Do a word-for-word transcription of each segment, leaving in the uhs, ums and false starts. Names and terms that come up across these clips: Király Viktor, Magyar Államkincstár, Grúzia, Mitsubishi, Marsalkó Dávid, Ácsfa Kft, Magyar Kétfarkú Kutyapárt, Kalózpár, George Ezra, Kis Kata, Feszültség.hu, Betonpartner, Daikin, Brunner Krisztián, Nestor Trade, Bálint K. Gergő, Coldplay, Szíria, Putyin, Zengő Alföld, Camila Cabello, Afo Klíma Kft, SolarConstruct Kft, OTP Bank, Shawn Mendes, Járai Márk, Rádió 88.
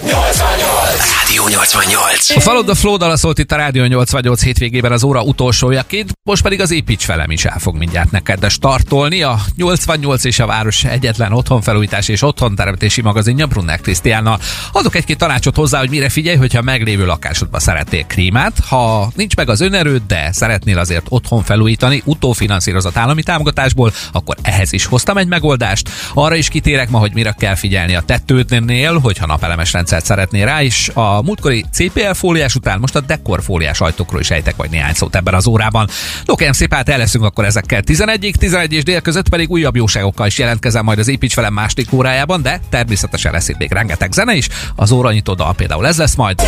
Rádió nyolcvannyolc. A Follow the Flow-dal szólt itt a Rádió nyolcvannyolc hétvégében az óra utolsójaként, most pedig az Építs velem is el fog mindjárt neked startolni. A nyolcvannyolc és a város egyetlen otthonfelújítás és otthonteremtési magazinja Brunner Krisztiánnal. Adok egy-két tanácsot hozzá, hogy mire figyelj, hogyha meglévő lakásodba szeretnél klímát. Ha nincs meg az önerőd, de szeretnél azért otthon felújítani, utófinanszírozott állami támogatásból, akkor ehhez is hoztam egy megoldást. Arra is kitérek ma, hogy mire kell figyelni a tetőnél, hogyha napelemes rendszert szeretnél rá, és a múltkori cé pé el fóliás után most a dekorfóliás ajtókról is ejtek vagy néhány szót ebben az órában. No, kérem szépen, hát el leszünk akkor ezekkel tizenegyig, tizenegy és dél között pedig újabb jóságokkal is jelentkezem majd az Építs velem második órájában, de természetesen lesz itt még rengeteg zene is. Az óranyitó dal például ez lesz majd.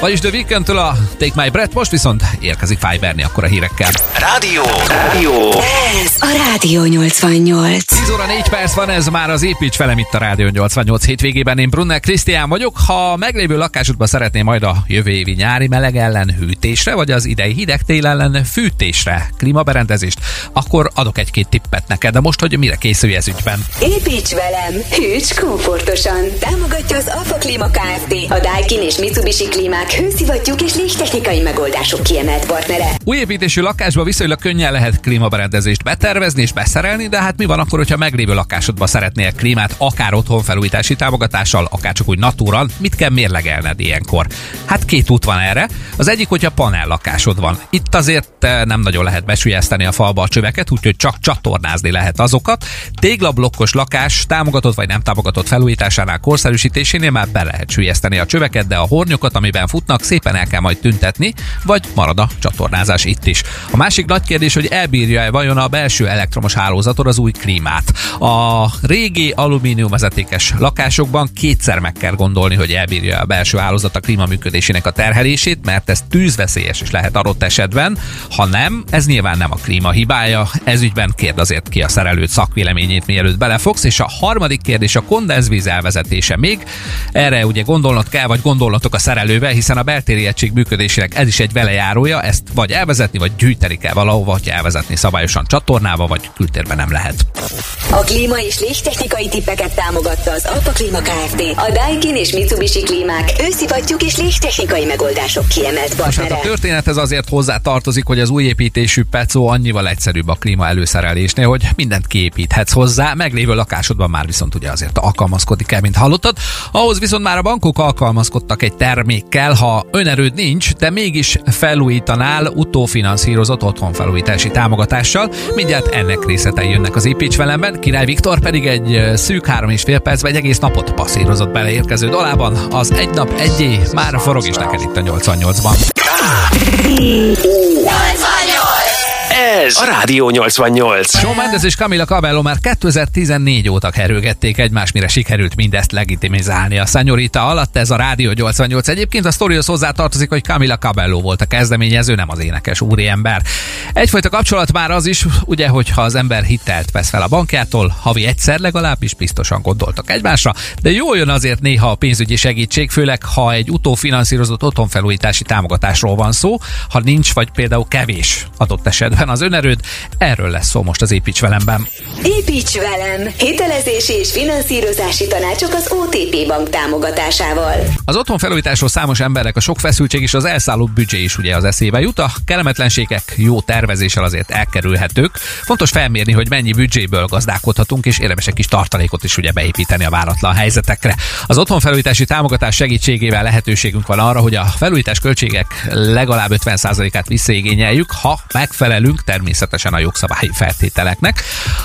Vagyis The Weekend-től a Take My Breath, most viszont érkezik Fiberni akkor a hírekkel. Rádió! Rádió! Ez a Rádió nyolcvannyolc. tíz óra négy perc van, ez már az Építs velem itt a Rádió nyolcvannyolc hétvégében. Én Brunner Krisztián vagyok. Ha meglévő lakásodban szeretné majd a jövő évi nyári meleg ellen hűtésre, vagy az idei hideg tél ellen fűtésre klímaberendezést, akkor adok egy-két tippet neked, de most, hogy mire készülj ez ügyben. Építs velem, hűts komfortosan. Támogatja az Afo Klíma Kft, a Daikin és Mitsubishi klímák hőszivattyúk és légtechnikai megoldások kiemelt partnere. Új építésű lakásba viszonylag könnyen lehet klímaberendezést betervezni és beszerelni, de hát mi van akkor, hogyha meglévő lakásodba szeretnél klímát, akár otthonfelújítási támogatással, akár csak úgy natúran, mit kell mérlegelned ilyenkor? Hát két út van erre. Az egyik, hogyha panel lakásod van. Itt azért nem nagyon lehet besülyezteni a falba a csöveket, úgyhogy csak csatornázni lehet azokat. Téglablokkos lakás támogatott vagy nem támogatott felújításánál, korszerűsítésénél már be lehet sülyezteni a csöveket, de a hornyokat, amiben futnak, szépen el kell majd tüntetni, vagy marad a csatornázás itt is. A másik nagy kérdés, hogy elbírja-e vajon a belső elektromos hálózaton az új klímát. A régi alumíniumvezetékes lakásokban kétszer meg kell gondolni, hogy elbírja a belső hálózat a klíma működésének a terhelését, mert ez tűzveszélyes is lehet adott esetben. Ha nem, ez nyilván nem a klíma hibája. Ez ügyben kérd azért ki a szerelőd szakvéleményét, mielőtt belefogsz, és a harmadik kérdés a kondenzvíz elvezetése még. Erre ugye gondolnod kell, vagy gondolnatok a szerelővel, hiszen a beltéri egység működésének ez is egy velejárója, ezt vagy elvezetni, vagy gyűjteni kell valahova, hogy elvezetni szabályosan csatornába, vagy kültérbe nem lehet. A klíma és légtechnikai tippeket támogatta az Alfa Klíma Kft, a Daikin és Mitsubishi klímák őszivattyúk és légtechnikai megoldások kiemelt partnere. Hát a történethez azért hozzá tartozik, hogy az új építésű pecó annyival egyszerűbb a klíma előszerelésnél, hogy mindent kiépíthetsz hozzá, meglévő lakásodban már viszont ugye azért alkalmazkodni kell, mint hallottad. Ahhoz viszont már a bankok alkalmazkodtak egy termékkel. Ha önerőd nincs, de mégis felújítanál utófinanszírozott otthonfelújítási támogatással, mindjárt ennek részletei jönnek az Építs velemben. Király Viktor pedig egy szűk három és fél percben egy egész napot passzírozott beleérkező dalában. Az egy nap egy éj már forog is neked itt a nyolcvannyolcban. Ez a Rádió nyolcvannyolc. Shawn Mendes és Camila Cabello már kétezer-tizennégy óta kerülgették egymást, mire sikerült mindezt legitimizálni a Señorita alatt. Ez a Rádió nyolcvannyolc. Egyébként a sztorihoz hozzátartozik, hogy Camila Cabello volt a kezdeményező, nem az énekes úriember. Egyfajta kapcsolat már az is, ugye, hogyha az ember hitelt vesz fel a bankjától, havi egyszer legalábbis biztosan gondoltak egymásra, de jól jön azért néha a pénzügyi segítség, főleg ha egy utófinanszírozott otthonfelújítási támogatásról van szó, ha nincs vagy például kevés adott esetben az önerőd, erről lesz szó most az Építs velemben. Építs velem! Hitelezési és finanszírozási tanácsok az o té pé Bank támogatásával. Az otthonfelújításról számos embernek a sok feszültség és az elszálló büdzsé is ugye az eszébe jut. A kellemetlenségek jó tervezéssel azért elkerülhetők. Fontos felmérni, hogy mennyi büdzséből gazdálkodhatunk, és érdemes egy kis tartalékot is ugye beépíteni a váratlan helyzetekre. Az otthonfelújítási támogatás segítségével lehetőségünk van arra, hogy a felújítás költségek legalább ötven százalékát visszaigényeljük, ha megfelelünk természetesen a jogszabályi feltételeknek.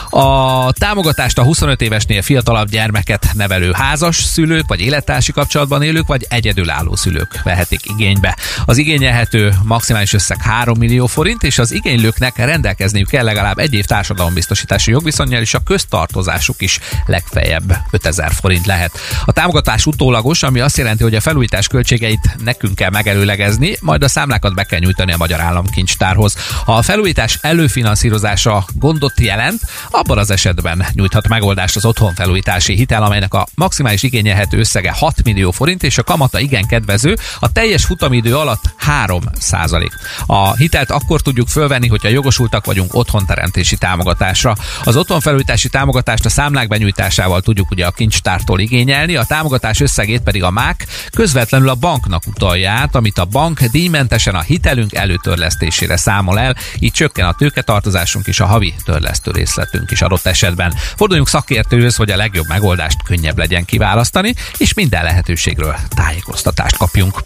A támogatást a huszonöt évesnél fiatalabb gyermeket nevelő házas szülők, vagy élettársi kapcsolatban élők, vagy egyedülálló szülők vehetik igénybe. Az igényelhető maximális összeg három millió forint, és az igénylőknek rendelkezniük kell legalább egy év társadalombiztosítási jogviszonnyal, és a köztartozásuk is legfeljebb ötezer forint lehet. A támogatás utólagos, ami azt jelenti, hogy a felújítás költségeit nekünk kell megelőlegezni, majd a számlákat be kell nyújtani a Magyar Államkincstárhoz. Ha a felújítás és előfinanszírozása gondot jelent, abban az esetben nyújthat megoldást az otthonfelújítási hitel, amelynek a maximális igényelhető összege hat millió forint, és a kamata igen kedvező, a teljes futamidő alatt három százalék. A hitelt akkor tudjuk fölvenni, hogyha jogosultak vagyunk otthonteremtési támogatásra. Az otthonfelújítási támogatást a számlák benyújtásával tudjuk ugye a kincstártól igényelni, a támogatás összegét pedig a MÁK közvetlenül a banknak utalja át, amit a bank díjmentesen a hitelünk előtörlesztésére számol el, így csökken a tőketartozásunk és a havi törlesztő részletünk is adott esetben. Forduljunk szakértőhöz, hogy a legjobb megoldást könnyebb legyen kiválasztani, és minden lehetőségről tájékoztatást kapjunk.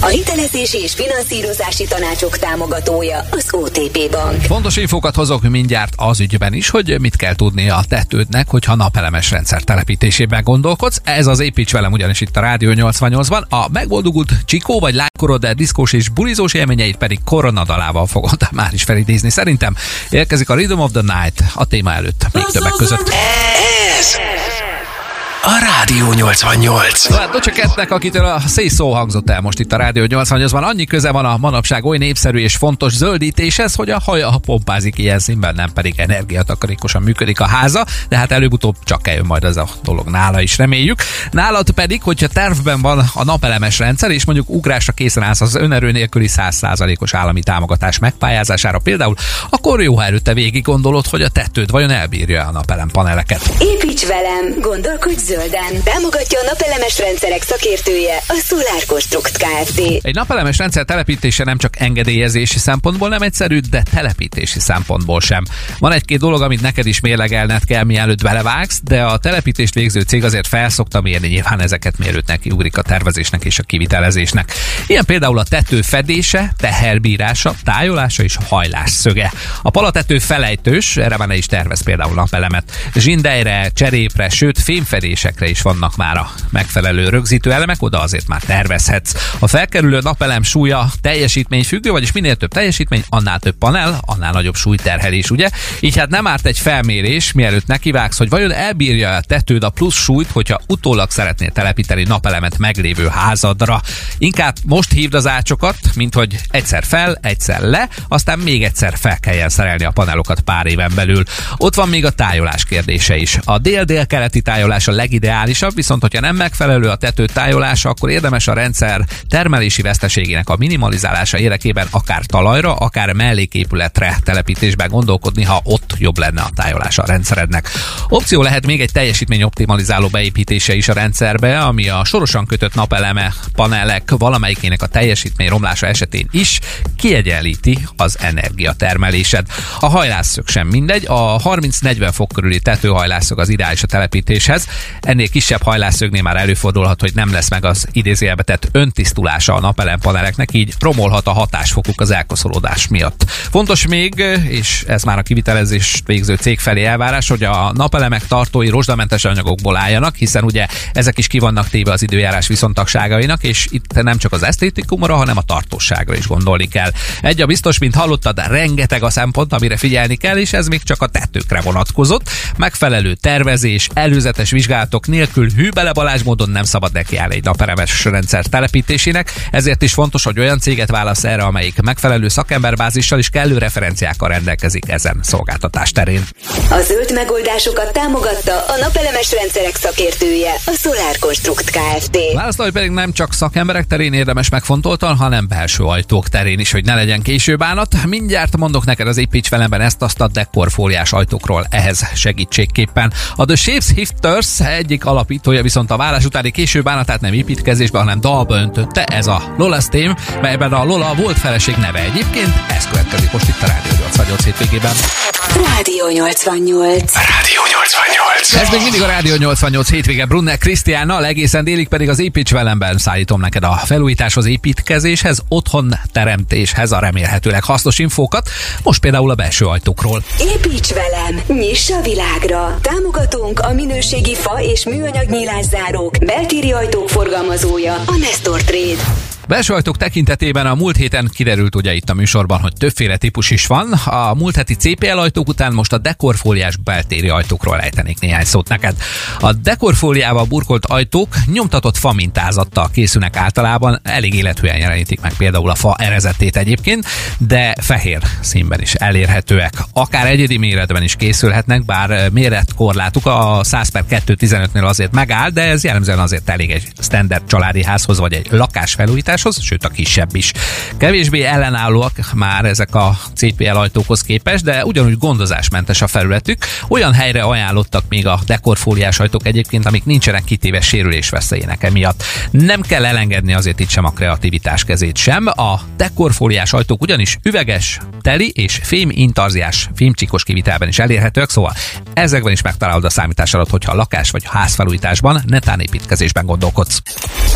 A hitelezési és finanszírozási tanácsok támogatója az o té pé Bank. Fontos infókat hozok mindjárt az ügyben is, hogy mit kell tudni a tetődnek, hogyha napelemes rendszer telepítésében gondolkodsz. Ez az Építs velem ugyanis itt a Rádió nyolcvannyolcban. A megboldogult csikó vagy lánykorod, de diszkós és bulizós élményeit pedig koronadalával fogod már is felidézni. Szerintem érkezik a Rhythm of the Night a téma előtt, még többek között. A Rádió nyolcvannyolc. Hát Docsekettnek, akitől a szép szó hangzott el most itt a Rádió nyolcvannyolcban, annyi köze van a manapság oly népszerű és fontos zöldítéshez, hogy a haja pompázik ilyen színben, nem pedig energiatakarékosan működik a háza, de hát előbb-utóbb csak eljön majd ez a dolog nála is, reméljük. Nálad pedig, hogyha tervben van a napelemes rendszer, és mondjuk ugrásra készen állsz az önerő nélküli száz százalékos állami támogatás megpályázására például, akkor jó, ha előtte végig gondolod, hogy a tetőd vajon elbírja a napelempaneleket. Építs velem, gondolkodj zölden. Támogatja a napelemes rendszerek szakértője, a SolarConstruct Kft. Egy napelemes rendszer telepítése nem csak engedélyezési szempontból nem egyszerű, de telepítési szempontból sem. Van egy-két dolog, amit neked is mérlegelned kell, mielőtt belevágsz, de a telepítést végző cég azért felszokta mérni nyilván ezeket, mielőtt neki ugrik a tervezésnek és a kivitelezésnek. Ilyen például a tető fedése, teherbírása, tájolása és a hajlás szöge. A palatető felejtős, erre van is tervez például napelemet. Zsindelyre, cserépre, sőt fémfedés is vannak már a megfelelő rögzítő elemek, oda azért már tervezhetsz. A felkerülő napelem súlya teljesítmény függő, vagyis minél több teljesítmény, annál több panel, annál nagyobb súlyterhelés, ugye? Így hát nem árt egy felmérés, mielőtt nekivágsz, hogy vajon elbírja a tetőd a plusz súlyt, hogyha utólag szeretnél telepíteni napelemet meglévő házadra. Inkább most hívd az ácsokat, mint hogy egyszer fel, egyszer le, aztán még egyszer fel kelljen szerelni a panelokat pár éven belül. Ott van még a tájolás kérdése is. A dél-délkeleti tájolás a legideálisabb, viszont hogyha nem megfelelő a tető tájolása, akkor érdemes a rendszer termelési veszteségének a minimalizálása érdekében akár talajra, akár melléképületre telepítésben gondolkodni, ha ott jobb lenne a tájolása a rendszerednek. Opció lehet még egy teljesítményoptimalizáló beépítése is a rendszerbe, ami a sorosan kötött napeleme panelek valamelyikének a teljesítmény romlása esetén is kiegyenlíti az energiatermelésed. A hajlásszög sem mindegy, a harminc-negyven fok körüli tetőhajlásszög az ideális a telepítéshez. Ennél kisebb hajlásszögnél már előfordulhat, hogy nem lesz meg az idézőjelbe tett öntisztulása a napelempaneleknek, így romolhat a hatásfokuk az elkoszolódás miatt. Fontos még, és ez már a kivitelezést végző cég felé elvárás, hogy a napelemek tartói rozsdamentes anyagokból álljanak, hiszen ugye ezek is ki vannak téve az időjárás viszontagságainak, és itt nem csak az esztétikumra, hanem a tartóságra is gondolni kell. Egy a biztos, mint hallottad, rengeteg a szempont, amire figyelni kell, és ez még csak a tetőkre vonatkozott. Megfelelő tervezés, előzetes vizsgálat nélkül hűbele Balázs módon nem szabad nekiállni egy napelemes rendszer telepítésének, ezért is fontos, hogy olyan céget válasz erre, amelyik megfelelő szakemberbázissal és kellő referenciákkal rendelkezik ezen szolgáltatás terén. A zöld megoldásokat támogatta a napelemes rendszerek szakértője, a SolarConstruct Kft. Választani pedig nem csak szakemberek terén érdemes megfontoltan, hanem belső ajtók terén is, hogy ne legyen késő bánat. Mindjárt mondok neked az Építs velemben ezt azt a dekorfóliás ajtókról, ehhez segítségképpen. A The Shapeshifters egyik alapítója viszont a válás utáni késő bánatát nem építkezésbe, hanem dalba öntötte, ez a Lola Steam, melyben a Lola volt feleség neve egyébként, ez következik most itt a Rádió nyolcvannyolc hétvégében. Rádió nyolcvannyolc. Rádió nyolcvannyolc. Ez még mindig a Rádió nyolcvannyolc hétvége Brunner Krisztiánnal, egészen délig pedig az Építs velemben szállítom neked a felújításhoz, építkezéshez, otthon teremtéshez a remélhetőleg hasznos infókat, most például a belső ajtókról. Építs velem, nyiss a világra. Támogatunk a minőségi fa és műanyag nyílászárók beltéri ajtók forgalmazója, a Nestor Trade. Belső ajtók tekintetében a múlt héten kiderült ugye itt a műsorban, hogy többféle típus is van. A múlt heti cé pé el ajtók után most a dekorfóliás beltéri ajtókról ejtenék néhány szót neked. A dekorfóliával burkolt ajtók nyomtatott fa mintázattal készülnek általában, elég élethűen jelenítik meg például a fa erezetét egyébként, de fehér színben is elérhetőek. Akár egyedi méretben is készülhetnek, bár méretkorlátuk a száz per kétszáztizenötnél azért megáll, de ez jellemzően azért elég egy standard családi házhoz vagy egy lakásfelújításhoz, sőt a kisebb is. Kevésbé ellenállóak már ezek a cé pé el ajtókhoz képest, de ugyanúgy gondozásmentes a felületük. Olyan helyre ajánlottak még a dekorfóliás ajtók egyébként, amik nincsenek kitéve sérülés veszélyének emiatt. Nem kell elengedni azért itt sem a kreativitás kezét sem. A dekorfóliás ajtók ugyanis üveges, teli és fémintarziás, fémcsíkos kivitelben is elérhetőek, szóval ezekben is megtalálod a számításadat, hogyha a lakás vagy házfelújításban, netán építkezésben gondolkodsz.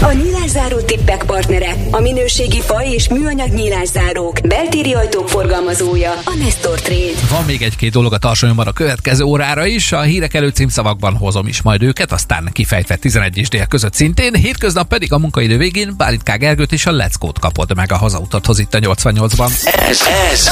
A nyílászáró tippek partnere, a minőségi fa és műanyag nyílászárók, beltéri ajtók forgalmazója, a Nestor Trade. Van még egy-két dolog a tartsonyomban a következő órára is, a hírek előtt címszavakban hozom is majd őket, aztán kifejtve tizenegy és dél között szintén, hétköznap pedig a munkaidő végén Bálint K. Gergőt és a Leckót kapod meg a hazautathoz itt a nyolcvannyolcban. Ez, ez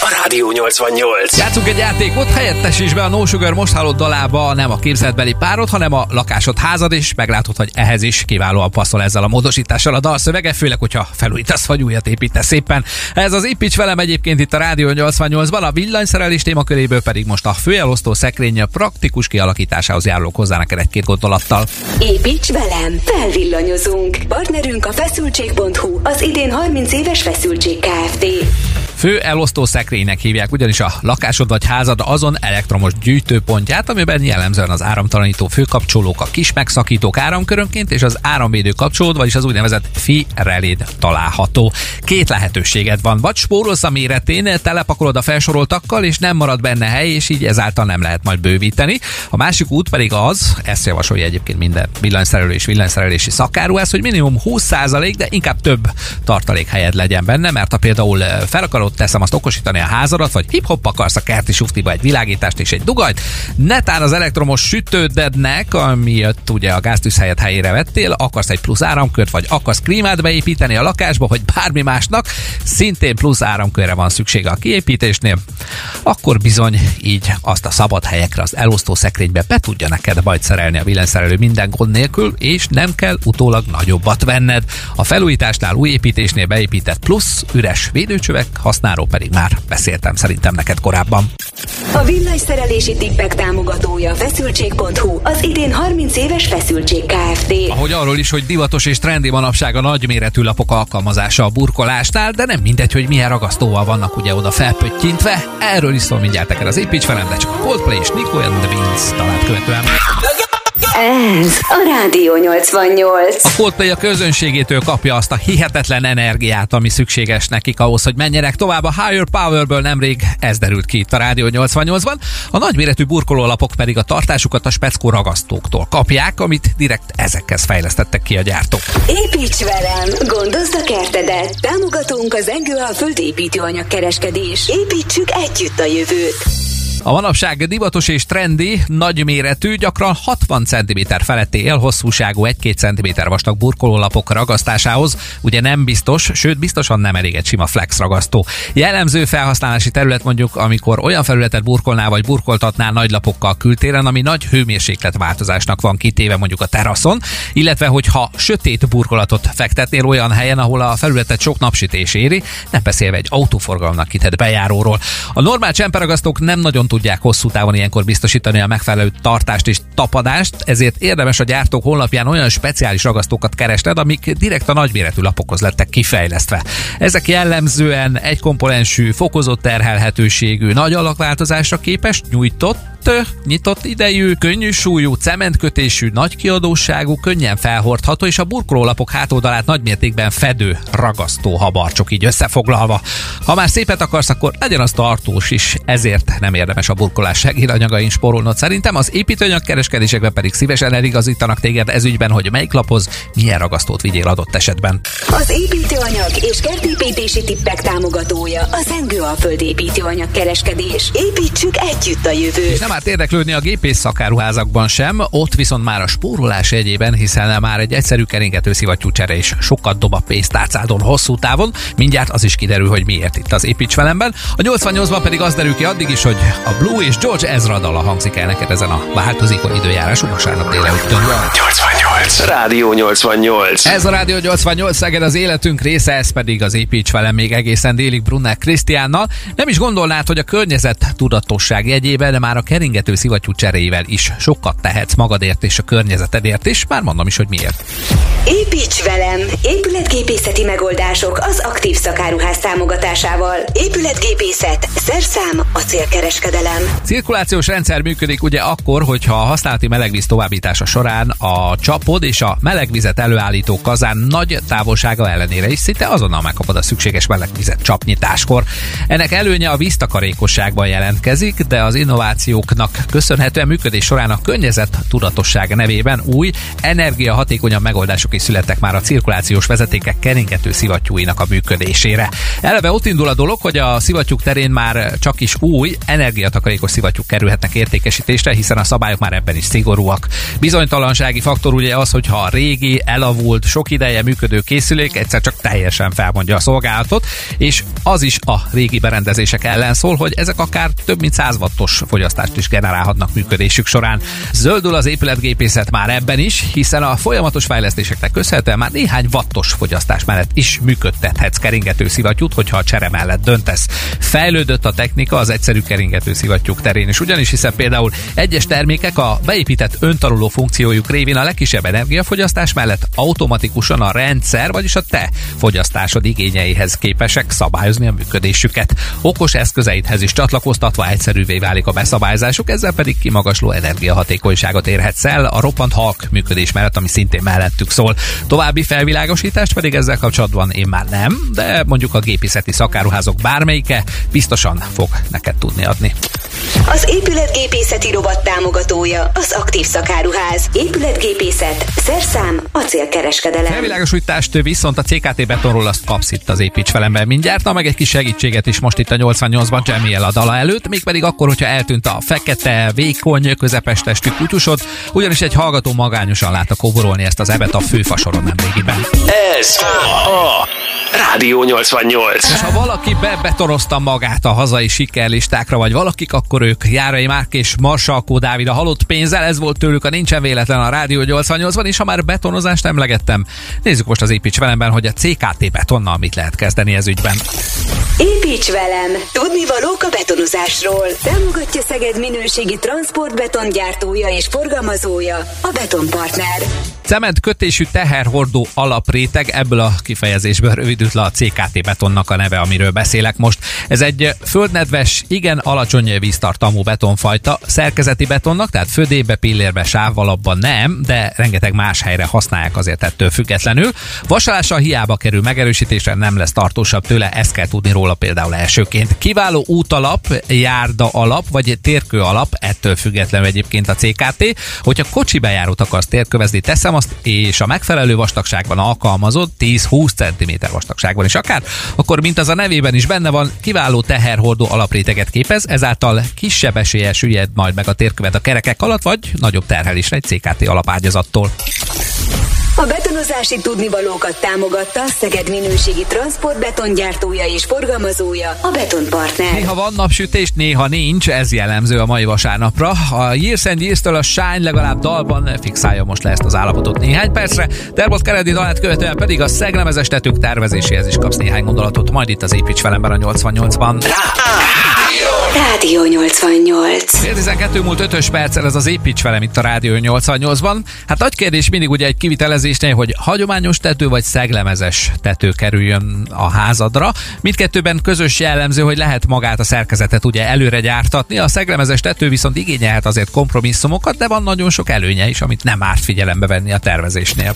a Rádió nyolcvannyolc. Játszunk egy játékot, helyettesíts be a No Sugar most hallott dalába nem a képzeletbeli párod, hanem a lakásod, házad, és meglátod, hogy ehhez is kiválóan passzol ezzel a módosítással a dalszövege, főleg, hogyha felújítasz vagy újat építesz éppen. Ez az Építs velem egyébként itt a Rádió nyolcvannyolcban, a villanyszerelés témaköréből pedig most a főelosztó szekrénye praktikus kialakításához járulok hozzá neked egy-két gondolattal. Építs velem, felvillanyozunk. Partnerünk a Feszültség.hu, az idén harminc éves Feszültség Kft. Főelosztó szekrénynek hívják ugyanis a lakásod vagy házad azon elektromos gyűjtőpontját, amiben jellemzően az áramtalanító főkapcsolók, a kis megszakítók áramkörönként és az áramvédő kapcsolód, vagyis az úgynevezett fi reléd található. Két lehetőséged van, vagy spórolsz a méretén, telepakolod a felsoroltakkal, és nem marad benne hely, és így ezáltal nem lehet majd bővíteni. A másik út pedig az, ezt javasolja egyébként minden villanyszerelő és villanyszerelési szakárúász, hogy minimum húsz százalék, de inkább több tartalék helyed legyen benne, mert ha például fel akarod, teszem azt, okosítani a házadat, vagy hip-hop akarsz a kerti suftiba egy világítást és egy dugajt, netán az elektromos sütődednek, amiatt ugye a gáztűz helyett helyére vettél, akarsz egy plusz áramkört, vagy akarsz klímát beépíteni a lakásba, vagy bármi másnak, szintén plusz áramkörre van szüksége a kiépítésnél, akkor bizony így azt a szabad helyekre, az elosztó szekrénybe be tudja neked majd szerelni a villanyszerelő minden gond nélkül, és nem kell utólag nagyobbat venned. A felújításnál, új építésnél beépített plusz üres védőcsövek használó pedig már beszéltem szerintem neked korábban. A villanyszerelési tippek támogatója Feszültség.hu, az idén harminc éves Feszültség Kft. Ahogy arról is, hogy divatos és trendi manapság a nagyméretű lapok alkalmazása a burkolásnál, de nem mindegy, hogy milyen ragasztóval vannak ugye oda felpöttyintve. Erről is szól mindjárt neked az Építs velem, de csak a Coldplay és Nico and the Vince talált követően. Ez a Rádió nyolcvannyolc. A Coldplay a közönségétől kapja azt a hihetetlen energiát, ami szükséges nekik ahhoz, hogy menjenek tovább. A Higher Powerből nemrég ez derült ki itt a Rádió nyolcvannyolcban. A nagyméretű burkolólapok pedig a tartásukat a speckó ragasztóktól kapják, amit direkt ezekhez fejlesztettek ki a gyártók. Építs velem! Gondozd a kertedet! Támogatunk a Zengő Alföld építőanyagkereskedés. Építsük együtt a jövőt! A manapság divatos és trendi, nagyméretű, gyakran hatvan centiméter feletti élhosszúságú egy-két centiméter vastag burkolólapok ragasztásához ugye nem biztos, sőt biztosan nem elég egy sima flex ragasztó. Jellemző felhasználási terület mondjuk, amikor olyan felületet burkolnál vagy burkoltatnál nagy lapokkal kültéren, ami nagy hőmérsékletváltozásnak van kitéve mondjuk a teraszon, illetve hogyha sötét burkolatot fektetnél olyan helyen, ahol a felületet sok napsütés éri, nem beszélve egy autóforgalomnak kitett bejáróról. A normál csemperagasztók nem nagyon tudják hosszú távon ilyenkor biztosítani a megfelelő tartást és tapadást, ezért érdemes a gyártók honlapján olyan speciális ragasztókat keresned, amik direkt a nagyméretű lapokhoz lettek kifejlesztve. Ezek jellemzően egy komponensű, fokozott terhelhetőségű, nagy alakváltozásra képes, nyújtott, nyitott idejű, könnyű súlyú, cementkötésű, nagy kiadóságú, könnyen felhordható és a burkolólapok hátoldalát nagymértékben fedő ragasztó habarcsok, így összefoglalva. Ha már szépet akarsz, akkor legyen az tartós is, ezért nem érdemes a burkolás segédanyagain spórolnod szerintem, az építőanyagkereskedésekben pedig szívesen eligazítanak téged ezügyben, hogy melyik laphoz milyen ragasztót vigyél adott esetben. Az építőanyag és kertépítési tippek támogatója a Zengő Alföld építőanyagkereskedés. Építsük együtt a jövőt. párt érdeklődni a gépész szakáruházakban sem, ott viszont már a spórolás egyében, hiszen már egy egyszerű keringető szivattyú csere is sokat dob a pénztárcádon hosszú távon, mindjárt az is kiderül, hogy miért itt az építsvelemben. A nyolcvannyolcban pedig az derül ki addig is, hogy a Blue és George Ezra dala hangzik el neked ezen a változékony időjárású vasárnap délelőttön. nyolcvannyolc. Rádió nyolcvannyolc. Ez a Rádió nyolcvannyolc, Szeged az életünk része, ez pedig az Építs velem még egészen délig Brunner Krisztiánnal. Nem is gondolnád, hogy a környezet tudatosság jegyében, de már a keringető szivattyú cserével is sokat tehetsz magadért és a környezetedért is, már mondom is, hogy miért. Építs velem! Épületgépészeti megoldások az Aktív Szakáruház támogatásával. Épületgépészet, szerszám, acélkereskedelem. Cirkulációs rendszer működik ugye akkor, hogyha a használati melegvíz továbbítása során a csapod és a melegvizet előállító kazán nagy távolsága ellenére is szinte azonnal megkapod a szükséges melegvizet csapnyitáskor. Ennek előnye a víztakarékosságban jelentkezik, de az innovációknak köszönhetően működés során a környezet tudatosság nevében új, energiahatékonyabb megoldások is születtek már a cirkulációs vezetékek keringető szivattyúinak a működésére. Eleve ott indul a dolog, hogy a szivattyúk terén már csak is új, energiatakarékos szivattyúk kerülhetnek értékesítésre, hiszen a szabályok már ebben is szigorúak. Bizonytalansági faktor ugye az, hogyha a régi, elavult, sok ideje működő készülék egyszer csak teljesen felmondja a szolgálatot, és az is a régi berendezések ellen szól, hogy ezek akár több mint száz wattos fogyasztást is generálhatnak működésük során. Zöldül az épületgépészet már ebben is, hiszen a folyamatos fejlesztéseknek köszönhetően már néhány wattos fogyasztás mellett is működtethetsz keringető szivattyút, hogyha a csere mellett döntesz. Fejlődött a technika az egyszerű keringető szivattyúk terén is, ugyanis hiszen például egyes termékek a beépített öntaroló funkciójuk révén a legkisebb energiafogyasztás mellett automatikusan a rendszer, vagyis a te fogyasztásod igényeihez képesek szabályozni a működésüket. Okos eszközeidhez is csatlakoztatva egyszerűvé válik a beszabályzásuk, ezzel pedig kimagasló energiahatékonyságot érhetsz el a roppant halk működés mellett, ami szintén mellettük szól. További felvilágosítást pedig ezzel kapcsolatban én már nem, de mondjuk a gépészeti szakáruházok bármelyike biztosan fog neked tudni adni. Az épületgépészeti robot támogatója az Aktív Szakáruház. Épületgépészet, szerszám, acélkereskedelem. Felvilágosítást viszont a cé ká té Betonról azt kapsz itt az Építs velemben mindjárt, na meg egy kis segítséget is most itt a nyolcvannyolcban Camila a dala előtt, mégpedig akkor, hogyha eltűnt a fekete, vékony, közepes testű kutyusod, ugyanis egy hallgató magányosan látta kóborolni ezt az ebet a főfasoron nemrégiben. Ez a Rádió nyolcvannyolc. És ha valaki bebetonozta magát a hazai sikerlistákra, vagy valakik, akkor ők Járai Márk és Marsalkó Dávid a halott pénzzel, ez volt tőlük a Nincsen véletlen a Rádió nyolcvannyolcban, és ha már betonozást emlegettem, nézzük most az Építs velemben, hogy a cé ká té Betonnal mit lehet kezdeni ez ügyben. Építs velem! Tudnivalók a betonozásról. Támogatja Szeged minőségi transportbeton gyártója és forgalmazója, a Betonpartner. Cement kötésű teherhordó alapréteg, ebből a kifejezésből rövidült le a cé ká té Betonnak a neve, amiről beszélek most. Ez egy földnedves, igen alacsony víztartalmú betonfajta, szerkezeti betonnak, tehát födébe, pillérbe, sávvalapban nem, de rengeteg más helyre használják azért ettől függetlenül. Vasalással hiába kerül megerősítésre, nem lesz tartósabb tőle, ezt kell tudni róla például elsőként. Kiváló útalap, járda alap vagy térkő alap, ettől függetlenül egyébként a cé ká té, hogyha kocsi bejárót akarsz térkövezni, teszem azt, és a megfelelő vastagságban alkalmazott, tíz-húsz centiméter vastagságban is akár, akkor mint az a nevében is benne van, kiváló teherhordó alapréteget képez, ezáltal kisebb eséllyel süllyed majd meg a térkövet a kerekek alatt, vagy nagyobb terhelésre egy cé ká té alapágyazattól. A betonozási tudnivalókat támogatta Szeged minőségi transportbetongyártója és forgalmazója, a Betonpartner. Néha van napsütés, néha nincs, ez jellemző a mai vasárnapra. A Years and Years-től a Shine legalább dalban fixálja most le ezt az állapotot néhány percre. Derbot Keredi dalát követően pedig a szeglemezes tetők tervezéséhez is kapsz néhány gondolatot, majd itt az Építs velemben a nyolcvannyolcban. Rádió nyolcvannyolc. tizenkettő múlt ötös perccel ez az Építs velem itt a Rádió nyolcvannyolcban. Hát nagy kérdés mindig ugye egy kivitelezésnél, hogy hagyományos tető vagy szeglemezes tető kerüljön a házadra. Mindkettőben közös jellemző, hogy lehet magát a szerkezetet ugye előre gyártatni. A szeglemezes tető viszont igényelhet azért kompromisszumokat, de van nagyon sok előnye is, amit nem árt figyelembe venni a tervezésnél.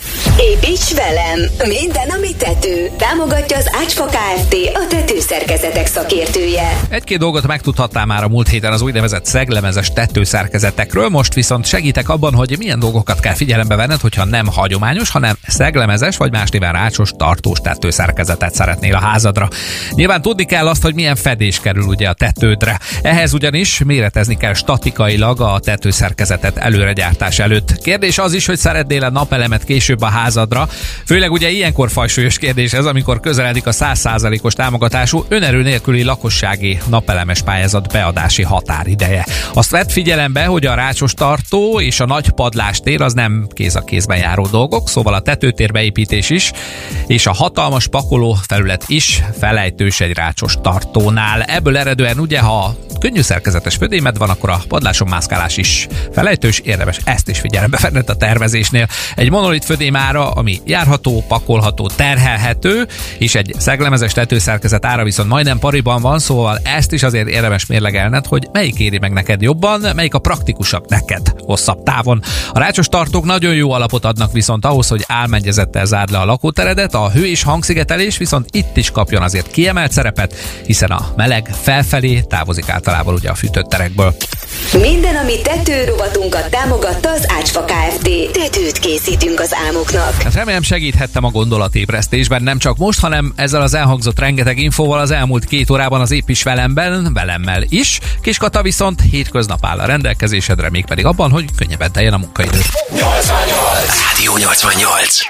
Építs velem! Minden, ami tető. Támogatja az Ácsfa Kft, a tetőszerkezetek szakértője. Egy-két dolgot megtudhat hallottál már a múlt héten az úgynevezett szeglemezes tetőszerkezetekről, most viszont segítek abban, hogy milyen dolgokat kell figyelembe venned, hogyha nem hagyományos, hanem szeglemezes vagy más néven rácsos tartós tetőszerkezetet szeretnél a házadra. Nyilván tudni kell azt, hogy milyen fedés kerül ugye a tetődre. Ehhez ugyanis méretezni kell statikailag a tetőszerkezetet előregyártás előtt. Kérdés az is, hogy szeretnél-e napelemet később a házadra, főleg ugye ilyenkor fajsúlyos kérdés ez, amikor közeledik a száz százalékos támogatású önerő nélküli lakossági napelemes pályázat beadási határideje. Azt vedd figyelembe, hogy a rácsos tartó és a nagy padlástér az nem kéz a kézben járó dolgok, szóval a tetőtér beépítés is, és a hatalmas pakoló felület is felejtős egy rácsos tartónál. Ebből eredően ugye, ha könnyű szerkezetes födémed van, akkor a padláson mászkálás is felejtős, érdemes ezt is figyelembe venned a tervezésnél. Egy monolit födém ára, ami járható, pakolható, terhelhető, és egy szeglemezes tetőszerkezet ára viszont majdnem pariban van, szóval ezt is azért érdemes mérlegelned, hogy melyik éri meg neked jobban, melyik a praktikusabb neked hosszabb távon. A rácsos tartók nagyon jó alapot adnak viszont ahhoz, hogy álmennyezettel zárd le a lakóteredet, a hő és hangszigetelés viszont itt is kapjon azért kiemelt szerepet, hiszen a meleg felfelé távozik általában ugye a fűtőterekből. Minden, ami tetőrovatunkat támogatta, az Ácsfa Kft. Tetőt készítünk az álmoknak. Hát remélem segíthettem a gondolatébresztésben, nem csak most, hanem ezzel az elhangzott rengeteg infóval az elmúlt két órában az Építs Velemben, velemmel is. Kis Kata viszont hétköznap áll a rendelkezésedre, mégpedig abban, hogy könnyebben teljen a munkaidő. nyolcvannyolc Rádió nyolcvannyolc